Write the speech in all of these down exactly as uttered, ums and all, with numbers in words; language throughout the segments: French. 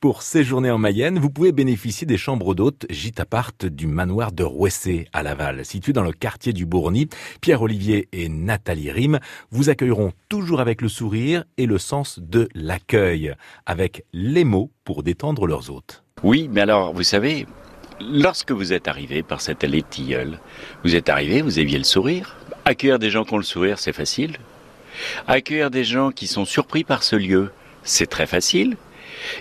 Pour séjourner en Mayenne, vous pouvez bénéficier des chambres d'hôtes gîtes apart du manoir de Rouessé à Laval, situé dans le quartier du Bourny. Pierre-Olivier et Nathalie Rim vous accueilleront toujours avec le sourire et le sens de l'accueil, avec les mots pour détendre leurs hôtes. Oui, mais alors, vous savez, lorsque vous êtes arrivé par cette allée de tilleuls, vous êtes arrivé, vous aviez le sourire. Accueillir des gens qui ont le sourire, c'est facile. Accueillir des gens qui sont surpris par ce lieu, c'est très facile.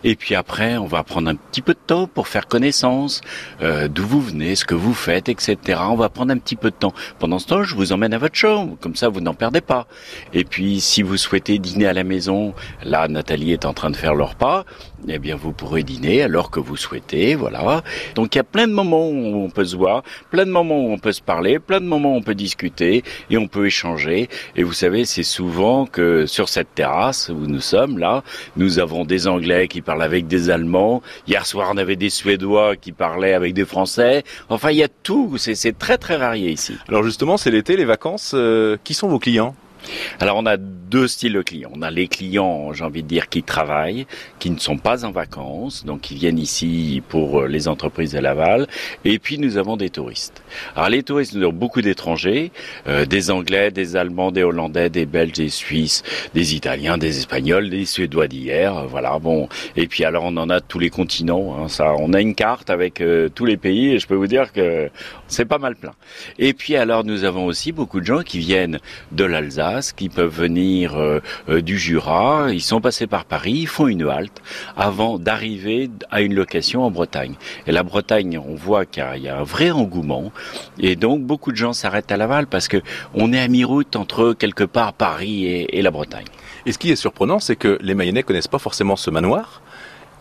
Et puis après, on va prendre un petit peu de temps pour faire connaissance, euh, d'où vous venez, ce que vous faites, et cetera. On va prendre un petit peu de temps. Pendant ce temps, je vous emmène à votre chambre, comme ça vous n'en perdez pas. Et puis, si vous souhaitez dîner à la maison, là, Nathalie est en train de faire le repas, eh bien, vous pourrez dîner alors que vous souhaitez, voilà. Donc, il y a plein de moments où on peut se voir, plein de moments où on peut se parler, plein de moments où on peut discuter et on peut échanger. Et vous savez, c'est souvent que sur cette terrasse où nous sommes, là, nous avons des Anglais qui parlent avec des Allemands. Hier soir, on avait des Suédois qui parlaient avec des Français. Enfin, il y a tout. C'est, c'est très, très varié ici. Alors justement, c'est l'été, les vacances. Euh, qui sont vos clients ? Alors, on a deux styles de clients. On a les clients, j'ai envie de dire, qui travaillent, qui ne sont pas en vacances, donc qui viennent ici pour les entreprises de Laval. Et puis, nous avons des touristes. Alors, les touristes, nous avons beaucoup d'étrangers, euh, des Anglais, des Allemands, des Hollandais, des Belges, des Suisses, des Italiens, des Espagnols, des Suédois d'hier, euh, voilà, bon. Et puis, alors, on en a de tous les continents, hein, ça. On a une carte avec euh, tous les pays, et je peux vous dire que c'est pas mal plein. Et puis, alors, nous avons aussi beaucoup de gens qui viennent de l'Alsace, qui peuvent venir euh, euh, du Jura, ils sont passés par Paris, ils font une halte avant d'arriver à une location en Bretagne. Et la Bretagne, on voit qu'il y a un vrai engouement, et donc beaucoup de gens s'arrêtent à Laval parce que on est à mi-route entre quelque part Paris et, et la Bretagne. Et ce qui est surprenant, c'est que les Mayennais connaissent pas forcément ce manoir.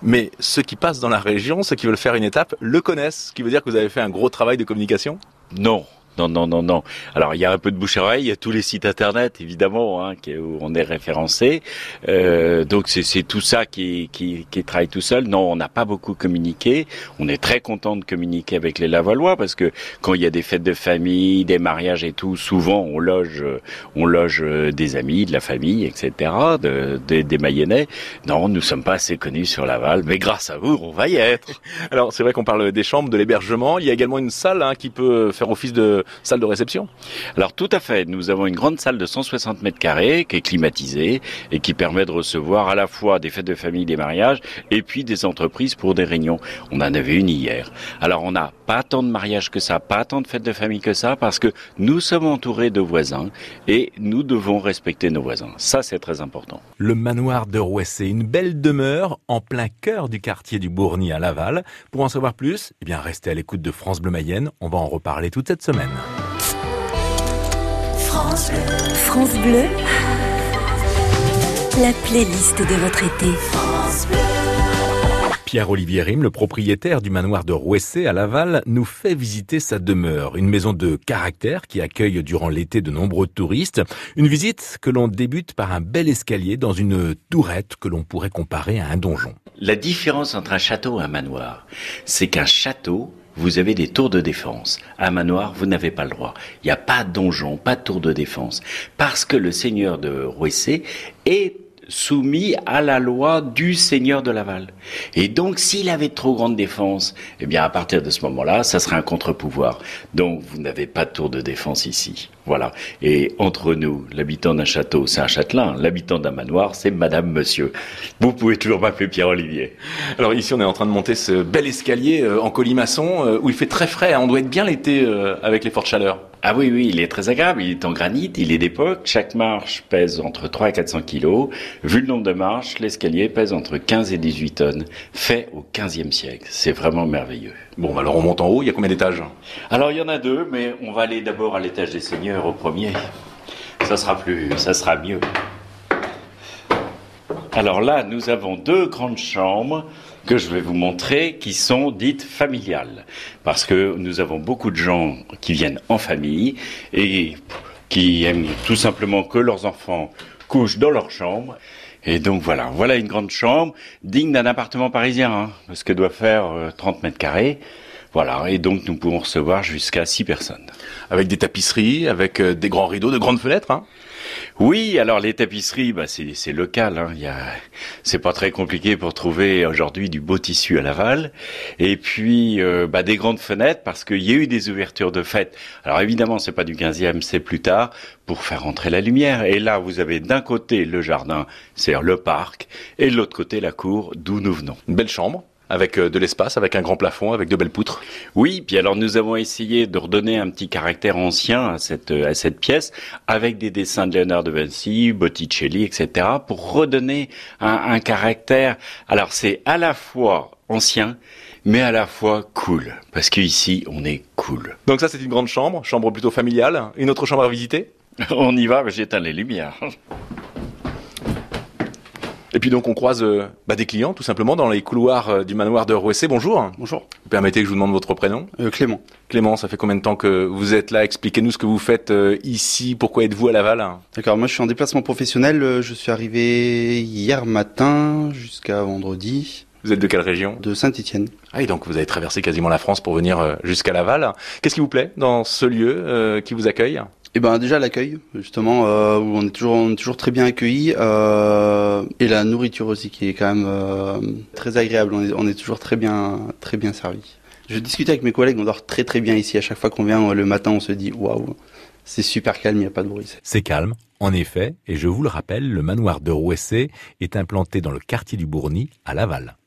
Mais ceux qui passent dans la région, ceux qui veulent faire une étape, le connaissent, ce qui veut dire que vous avez fait un gros travail de communication ? Non. Non, non, non, non. Alors, il y a un peu de bouche à oreille, il y a tous les sites internet, évidemment, hein, où on est référencé. Euh, donc, c'est, c'est tout ça qui, qui, qui travaille tout seul. Non, on n'a pas beaucoup communiqué. On est très content de communiquer avec les Lavalois parce que quand il y a des fêtes de famille, des mariages et tout, souvent, on loge, on loge des amis, de la famille, et cetera, de, de, des Mayennais. Non, nous ne sommes pas assez connus sur Laval, mais grâce à vous, on va y être. Alors, c'est vrai qu'on parle des chambres, de l'hébergement. Il y a également une salle hein, qui peut faire office de salle de réception? Alors tout à fait, nous avons une grande salle de cent soixante mètres carrés qui est climatisée et qui permet de recevoir à la fois des fêtes de famille, des mariages et puis des entreprises pour des réunions. On en avait une hier. Alors on n'a pas tant de mariages que ça, pas tant de fêtes de famille que ça parce que nous sommes entourés de voisins et nous devons respecter nos voisins. Ça c'est très important. Le manoir de Rouessé, une belle demeure en plein cœur du quartier du Bourny à Laval. Pour en savoir plus, eh bien restez à l'écoute de France Bleu Mayenne, on va en reparler toute cette semaine. France Bleu, France Bleu, la playlist de votre été. France Bleu. Pierre-Olivier Rim, le propriétaire du manoir de Rouessé à Laval, nous fait visiter sa demeure. Une maison de caractère qui accueille durant l'été de nombreux touristes. Une visite que l'on débute par un bel escalier dans une tourette que l'on pourrait comparer à un donjon. La différence entre un château et un manoir, c'est qu'un château, vous avez des tours de défense. À manoir, vous n'avez pas le droit. Il n'y a pas de donjon, pas de tour de défense. Parce que le seigneur de Rouessé est soumis à la loi du seigneur de Laval. Et donc, s'il avait de trop grande défense, eh bien, à partir de ce moment-là, ça serait un contre-pouvoir. Donc, vous n'avez pas de tour de défense ici. Voilà. Et entre nous, l'habitant d'un château, c'est un châtelain. L'habitant d'un manoir, c'est madame, monsieur. Vous pouvez toujours m'appeler Pierre-Olivier. Alors ici, on est en train de monter ce bel escalier euh, en colimaçon euh, où il fait très frais. Hein. On doit être bien l'été euh, avec les fortes chaleurs. Ah oui, oui, il est très agréable. Il est en granit, il est d'époque. Chaque marche pèse entre trois et quatre cents kilos. Vu le nombre de marches, l'escalier pèse entre quinze et dix-huit tonnes. Fait au quinzième siècle. C'est vraiment merveilleux. Bon, alors on monte en haut. Il y a combien d'étages ? Alors, il y en a deux, mais on va aller d'abord à l'étage des seigneurs. Au premier, ça sera plus, ça sera mieux. Alors là, nous avons deux grandes chambres que je vais vous montrer qui sont dites familiales, parce que nous avons beaucoup de gens qui viennent en famille et qui aiment tout simplement que leurs enfants couchent dans leur chambre. Et donc voilà, voilà une grande chambre digne d'un appartement parisien, hein, ce que doit faire trente mètres carrés. Voilà, et donc nous pouvons recevoir jusqu'à six personnes. Avec des tapisseries, avec des grands rideaux, de grandes fenêtres, hein ? Oui, alors les tapisseries, bah c'est, c'est local, hein. Il y a, c'est pas très compliqué pour trouver aujourd'hui du beau tissu à Laval. Et puis, euh, bah des grandes fenêtres parce qu'il y a eu des ouvertures de fête. Alors évidemment, c'est pas du quinzième, c'est plus tard pour faire entrer la lumière. Et là, vous avez d'un côté le jardin, c'est-à-dire le parc, et de l'autre côté la cour d'où nous venons. Une belle chambre. Avec de l'espace, avec un grand plafond, avec de belles poutres. Oui, puis alors nous avons essayé de redonner un petit caractère ancien à cette à cette pièce, avec des dessins de Léonard de Vinci, Botticelli, et cetera, pour redonner un, un caractère. Alors c'est à la fois ancien, mais à la fois cool, parce qu'ici on est cool. Donc ça c'est une grande chambre, chambre plutôt familiale. Une autre chambre à visiter ? On y va, j'éteins les lumières. Et puis donc on croise euh, bah, des clients tout simplement dans les couloirs euh, du manoir de Rouessé. Bonjour. Bonjour. Vous permettez que je vous demande votre prénom ? euh, Clément. Clément, ça fait combien de temps que vous êtes là ? Expliquez-nous ce que vous faites euh, ici, pourquoi êtes-vous à Laval ? D'accord, moi je suis en déplacement professionnel, je suis arrivé hier matin jusqu'à vendredi. Vous êtes de quelle région ? De Saint-Etienne. Ah et donc vous avez traversé quasiment la France pour venir euh, jusqu'à Laval. Qu'est-ce qui vous plaît dans ce lieu euh, qui vous accueille ? Eh ben déjà l'accueil, justement, euh, où on est toujours, on est toujours très bien accueillis, euh, et la nourriture aussi qui est quand même euh, très agréable. On est, on est toujours très bien, très bien servi. Je discutais avec mes collègues, on dort très très bien ici. À chaque fois qu'on vient le matin, on se dit waouh, c'est super calme, il n'y a pas de bruit. C'est calme, en effet, et je vous le rappelle, le manoir de Rouessé est implanté dans le quartier du Bourny à Laval.